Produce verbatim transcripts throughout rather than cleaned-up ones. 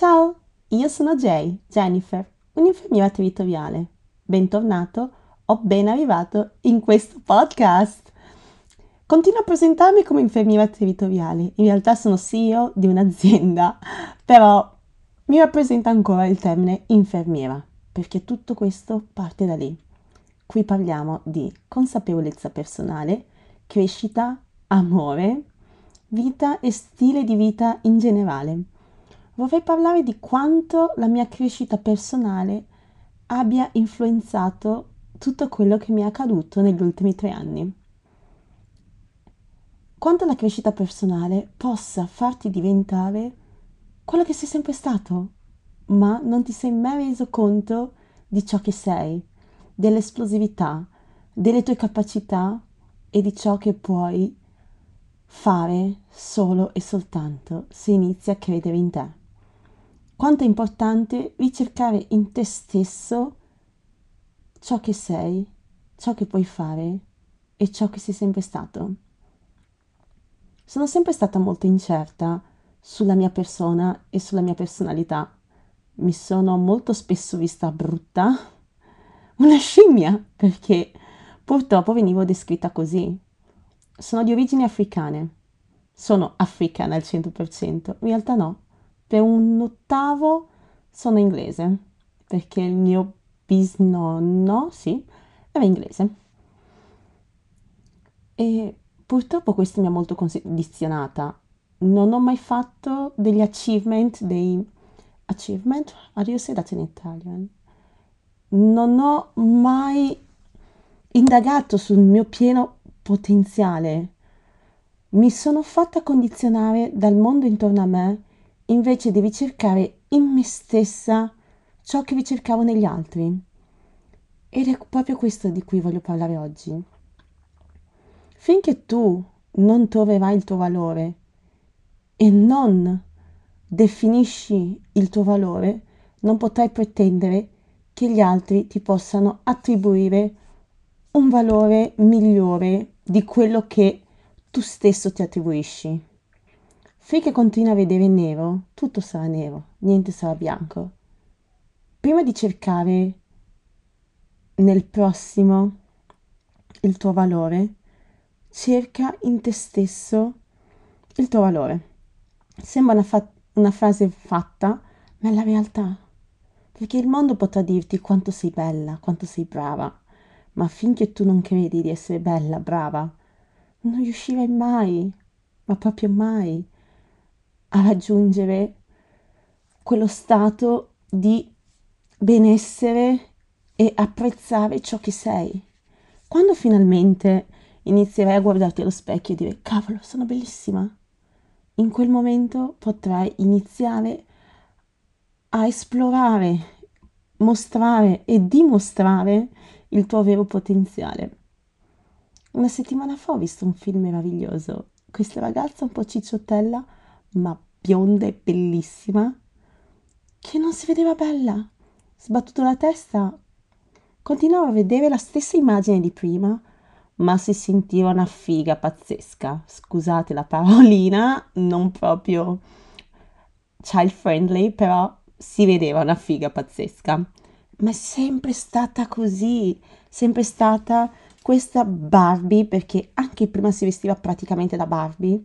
Ciao, io sono Jay, Jennifer, un'infermiera territoriale. Bentornato o ben arrivato in questo podcast. Continuo a presentarmi come infermiera territoriale. In realtà sono C E O di un'azienda, però mi rappresenta ancora il termine infermiera, perché tutto questo parte da lì. Qui parliamo di consapevolezza personale, crescita, amore, vita e stile di vita in generale. Vorrei parlare di quanto la mia crescita personale abbia influenzato tutto quello che mi è accaduto negli ultimi tre anni. Quanto la crescita personale possa farti diventare quello che sei sempre stato, ma non ti sei mai reso conto di ciò che sei, dell'esplosività, delle tue capacità e di ciò che puoi fare solo e soltanto se inizi a credere in te. Quanto è importante ricercare in te stesso ciò che sei, ciò che puoi fare e ciò che sei sempre stato. Sono sempre stata molto incerta sulla mia persona e sulla mia personalità. Mi sono molto spesso vista brutta, una scimmia, perché purtroppo venivo descritta così. Sono di origini africane, sono africana al cento per cento, in realtà no. Per un ottavo sono inglese, perché il mio bisnonno, sì, era inglese. E purtroppo questo mi ha molto condizionata. Non ho mai fatto degli achievement, dei... Achievement? How do you say that in Italian? Non ho mai indagato sul mio pieno potenziale. Mi sono fatta condizionare dal mondo intorno a me invece di ricercare in me stessa ciò che ricercavo negli altri. Ed è proprio questo di cui voglio parlare oggi. Finché tu non troverai il tuo valore e non definisci il tuo valore, non potrai pretendere che gli altri ti possano attribuire un valore migliore di quello che tu stesso ti attribuisci. Finché continui a vedere nero, tutto sarà nero, niente sarà bianco. Prima di cercare nel prossimo il tuo valore, cerca in te stesso il tuo valore. Sembra una, fa- una frase fatta, ma è la realtà. Perché il mondo potrà dirti quanto sei bella, quanto sei brava, ma finché tu non credi di essere bella, brava, non riuscirai mai, ma proprio mai, a raggiungere quello stato di benessere e apprezzare ciò che sei. Quando finalmente inizierai a guardarti allo specchio e dire «Cavolo, sono bellissima!», in quel momento potrai iniziare a esplorare, mostrare e dimostrare il tuo vero potenziale. Una settimana fa ho visto un film meraviglioso. Questa ragazza un po' cicciottella, ma bionda e bellissima, che non si vedeva bella. Sbattuto la testa, continuava a vedere la stessa immagine di prima, ma si sentiva una figa pazzesca. Scusate la parolina, non proprio child friendly, però si vedeva una figa pazzesca. Ma è sempre stata così, sempre stata questa Barbie, perché anche prima si vestiva praticamente da Barbie,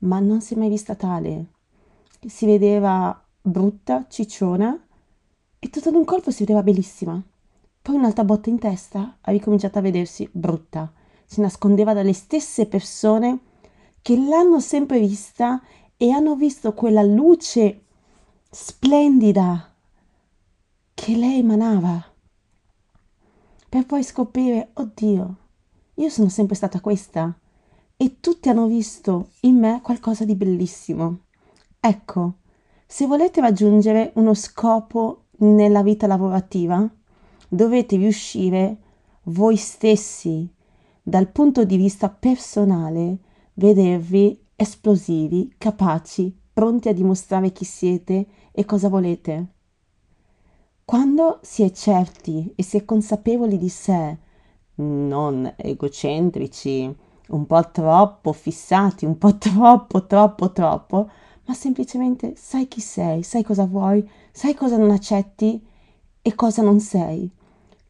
ma non si è mai vista tale. Si vedeva brutta, cicciona, e tutto d'un colpo si vedeva bellissima. Poi un'altra botta in testa, ha ricominciato a vedersi brutta. Si nascondeva dalle stesse persone che l'hanno sempre vista e hanno visto quella luce splendida che lei emanava, per poi scoprire, oddio, io sono sempre stata questa e tutti hanno visto in me qualcosa di bellissimo. Ecco, se volete raggiungere uno scopo nella vita lavorativa, dovete riuscire voi stessi, dal punto di vista personale, vedervi esplosivi, capaci, pronti a dimostrare chi siete e cosa volete. Quando si è certi e si è consapevoli di sé, non egocentrici, un po' troppo fissati, un po' troppo, troppo, troppo, ma semplicemente sai chi sei, sai cosa vuoi, sai cosa non accetti e cosa non sei.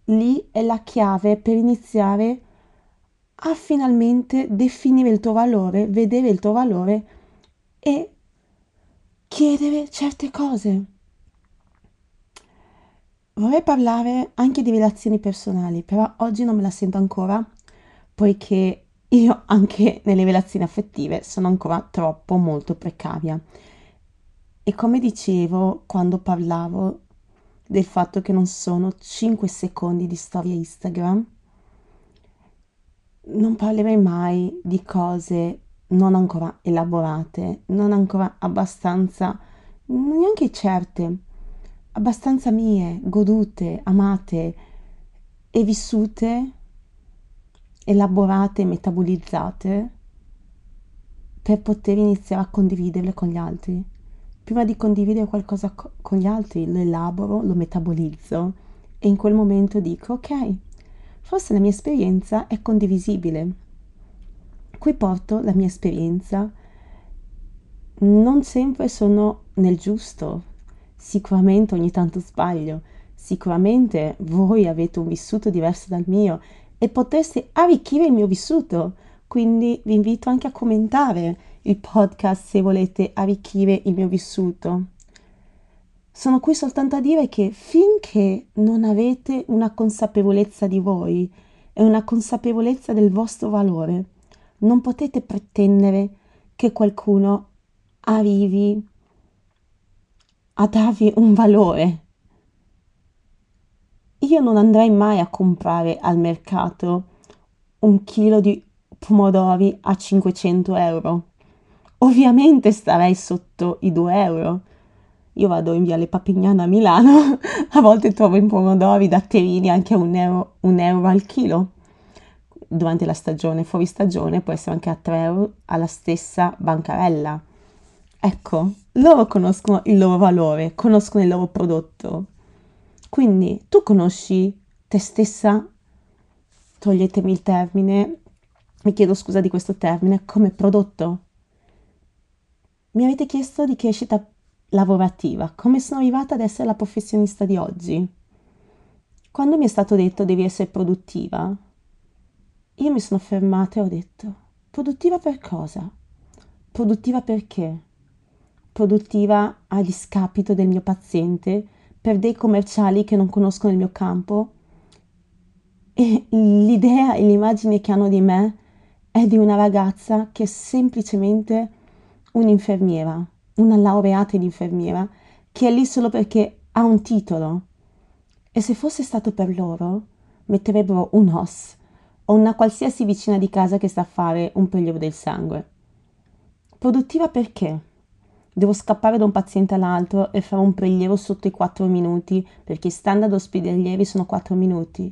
Lì è la chiave per iniziare a finalmente definire il tuo valore, vedere il tuo valore e chiedere certe cose. Vorrei parlare anche di relazioni personali, però oggi non me la sento ancora, poiché io anche nelle relazioni affettive sono ancora troppo molto precaria. E come dicevo quando parlavo del fatto che non sono cinque secondi di storia Instagram, non parlerei mai di cose non ancora elaborate, non ancora abbastanza, neanche certe, abbastanza mie, godute, amate e vissute, elaborate e metabolizzate per poter iniziare a condividerle con gli altri. Prima di condividere qualcosa co- con gli altri, lo elaboro, lo metabolizzo e in quel momento dico, ok, forse la mia esperienza è condivisibile. Qui porto la mia esperienza, non sempre sono nel giusto, sicuramente ogni tanto sbaglio, sicuramente voi avete un vissuto diverso dal mio e potreste arricchire il mio vissuto, quindi vi invito anche a commentare il podcast se volete arricchire il mio vissuto. Sono qui soltanto a dire che finché non avete una consapevolezza di voi e una consapevolezza del vostro valore, non potete pretendere che qualcuno arrivi a darvi un valore. Io non andrei mai a comprare al mercato un chilo di pomodori a cinquecento euro. Ovviamente starei sotto i due euro. Io vado in Viale Papignano a Milano, a volte trovo i pomodori da terini anche a un euro, un euro al chilo. Durante la stagione, fuori stagione, può essere anche a tre euro alla stessa bancarella. Ecco, loro conoscono il loro valore, conoscono il loro prodotto. Quindi tu conosci te stessa, toglietemi il termine, mi chiedo scusa di questo termine, come prodotto. Mi avete chiesto di crescita lavorativa, come sono arrivata ad essere la professionista di oggi. Quando mi è stato detto devi essere produttiva, io mi sono fermata e ho detto, produttiva per cosa? Produttiva perché? Produttiva a discapito del mio paziente, per dei commerciali che non conoscono il mio campo, e l'idea e l'immagine che hanno di me è di una ragazza che è semplicemente un'infermiera, una laureata in infermiera, che è lì solo perché ha un titolo, e se fosse stato per loro metterebbero un O S o una qualsiasi vicina di casa che sta a fare un prelievo del sangue. Produttiva perché? Devo scappare da un paziente all'altro e fare un prelievo sotto i quattro minuti, perché i standard ospedalieri sono quattro minuti.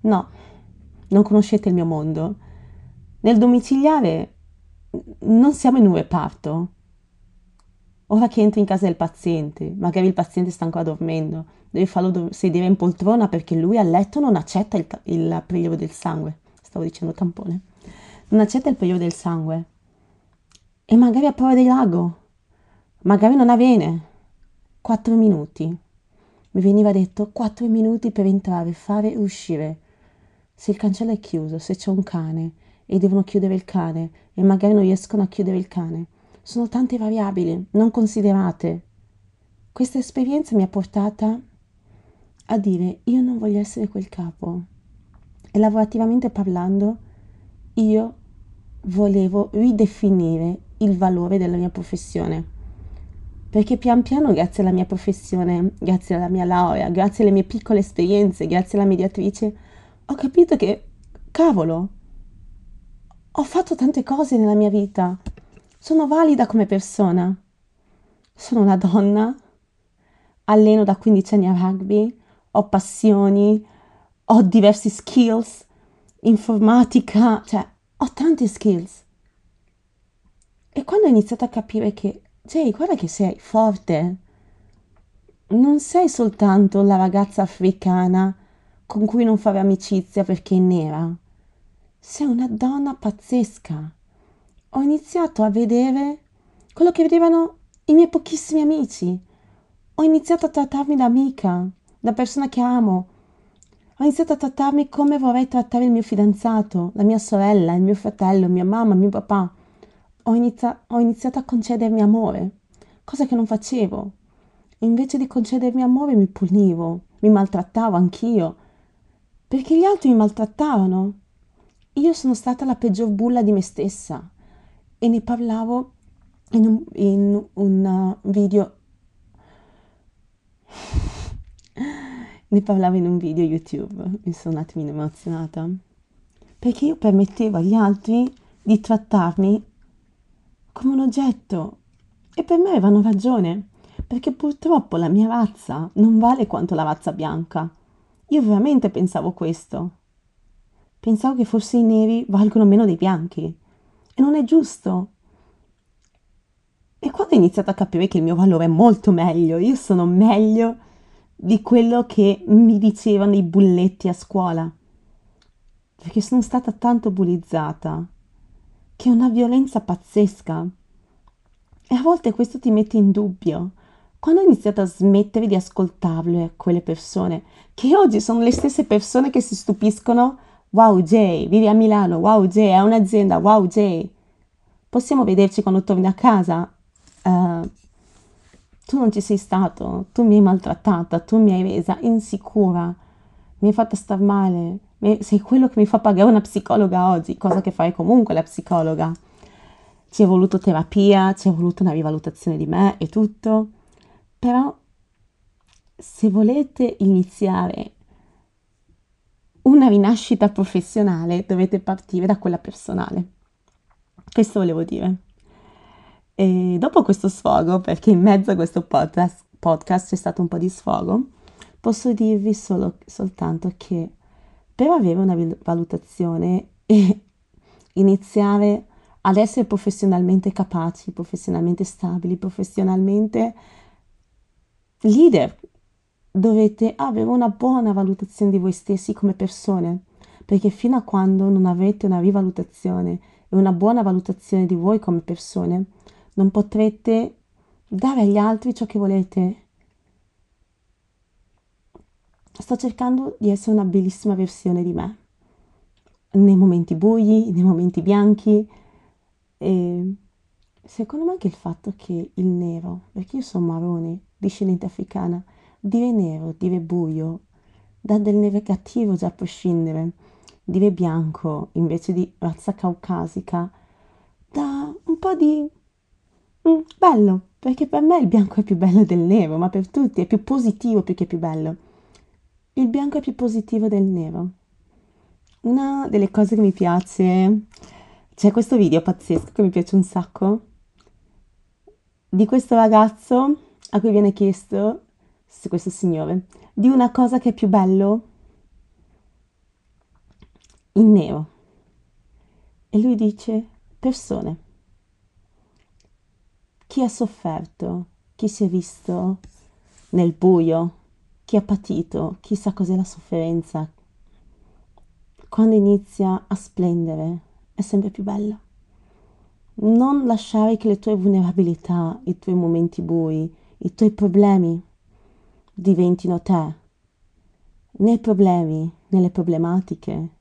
No, non conoscete il mio mondo. Nel domiciliare non siamo in un reparto. Ora che entro in casa del paziente, magari il paziente sta ancora dormendo, devi farlo do- sedere in poltrona perché lui a letto non accetta il, ta- il prelievo del sangue. Stavo dicendo tampone. Non accetta il prelievo del sangue. E magari a prova di lago. Magari non avviene. Quattro minuti. Mi veniva detto quattro minuti per entrare, fare e uscire. Se il cancello è chiuso, se c'è un cane e devono chiudere il cane e magari non riescono a chiudere il cane. Sono tante variabili non considerate. Questa esperienza mi ha portata a dire io non voglio essere quel capo. E lavorativamente parlando, io volevo ridefinire il valore della mia professione. Perché pian piano, grazie alla mia professione, grazie alla mia laurea, grazie alle mie piccole esperienze, grazie alla mediatrice, ho capito che, cavolo, ho fatto tante cose nella mia vita. Sono valida come persona. Sono una donna, alleno da quindici anni a rugby, ho passioni, ho diversi skills, informatica, cioè ho tante skills. E quando ho iniziato a capire che Jay, guarda che sei forte, non sei soltanto la ragazza africana con cui non fare amicizia perché è nera, sei una donna pazzesca. Ho iniziato a vedere quello che vedevano i miei pochissimi amici. Ho iniziato a trattarmi da amica, da persona che amo. Ho iniziato a trattarmi come vorrei trattare il mio fidanzato, la mia sorella, il mio fratello, mia mamma, mio papà. Ho, inizia- ho iniziato a concedermi amore, cosa che non facevo. Invece di concedermi amore mi punivo, mi maltrattavo anch'io, perché gli altri mi maltrattavano. Io sono stata la peggior bulla di me stessa e ne parlavo in un, in un video... Ne parlavo in un video YouTube, mi sono un attimino emozionata, perché io permettevo agli altri di trattarmi come un oggetto e per me avevano ragione, perché purtroppo la mia razza non vale quanto la razza bianca. Io veramente pensavo questo, pensavo che forse i neri valgono meno dei bianchi e non è giusto. E quando ho iniziato a capire che il mio valore è molto meglio, io sono meglio di quello che mi dicevano i bulletti a scuola, perché sono stata tanto bullizzata, che è una violenza pazzesca, e a volte questo ti mette in dubbio. Quando ho iniziato a smettere di ascoltarle quelle persone, che oggi sono le stesse persone che si stupiscono, wow Jay, vivi a Milano, wow Jay, è un'azienda, wow Jay, possiamo vederci quando torni a casa? Uh, Tu non ci sei stato, tu mi hai maltrattata, tu mi hai resa insicura, mi hai fatta star male, sei quello che mi fa pagare una psicologa oggi, cosa che fai comunque la psicologa. Ci è voluto terapia, ci è voluta una rivalutazione di me e tutto, però se volete iniziare una rinascita professionale dovete partire da quella personale, questo volevo dire. E dopo questo sfogo, perché in mezzo a questo podcast, podcast c'è stato un po' di sfogo, posso dirvi solo, soltanto che per avere una valutazione e iniziare ad essere professionalmente capaci, professionalmente stabili, professionalmente leader, dovete avere una buona valutazione di voi stessi come persone, perché fino a quando non avrete una rivalutazione e una buona valutazione di voi come persone, non potrete dare agli altri ciò che volete. Sto cercando di essere una bellissima versione di me, nei momenti bui, nei momenti bianchi, e secondo me anche il fatto che il nero, perché io sono marrone, discendente africana, dire nero, dire buio, dà del negativo già a prescindere, dire bianco invece di razza caucasica, dà un po' di... Mm, bello, perché per me il bianco è più bello del nero, ma per tutti è più positivo più che più bello. Il bianco è più positivo del nero. Una delle cose che mi piace, c'è questo video pazzesco che mi piace un sacco, di questo ragazzo a cui viene chiesto, questo signore, di una cosa che è più bello in nero. E lui dice, persone. Chi ha sofferto, chi si è visto nel buio, chi ha patito, chi sa cos'è la sofferenza, quando inizia a splendere è sempre più bello. Non lasciare che le tue vulnerabilità, i tuoi momenti bui, i tuoi problemi diventino te. Nei problemi, nelle problematiche,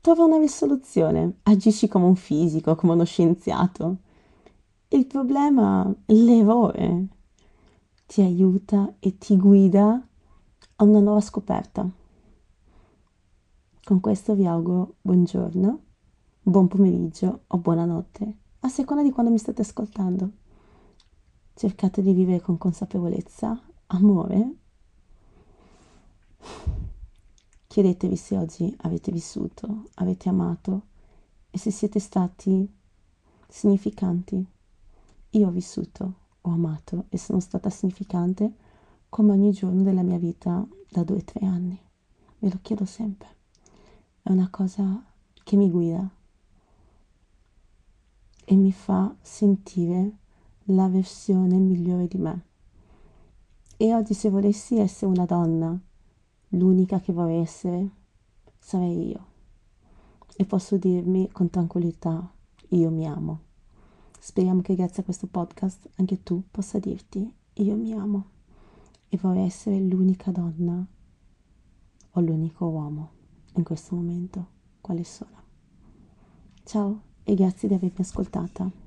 trova una risoluzione, agisci come un fisico, come uno scienziato. Il problema, l'errore, ti aiuta e ti guida a una nuova scoperta. Con questo vi auguro buongiorno, buon pomeriggio o buonanotte, a seconda di quando mi state ascoltando. Cercate di vivere con consapevolezza, amore. Chiedetevi se oggi avete vissuto, avete amato e se siete stati significanti. Io ho vissuto, ho amato e sono stata significante come ogni giorno della mia vita da due o tre anni. Me lo chiedo sempre. È una cosa che mi guida e mi fa sentire la versione migliore di me. E oggi se volessi essere una donna, l'unica che vorrei essere, sarei io. E posso dirmi con tranquillità, io mi amo. Speriamo che grazie a questo podcast anche tu possa dirti: io mi amo e vorrei essere l'unica donna o l'unico uomo in questo momento, quale sono. Ciao e grazie di avermi ascoltata.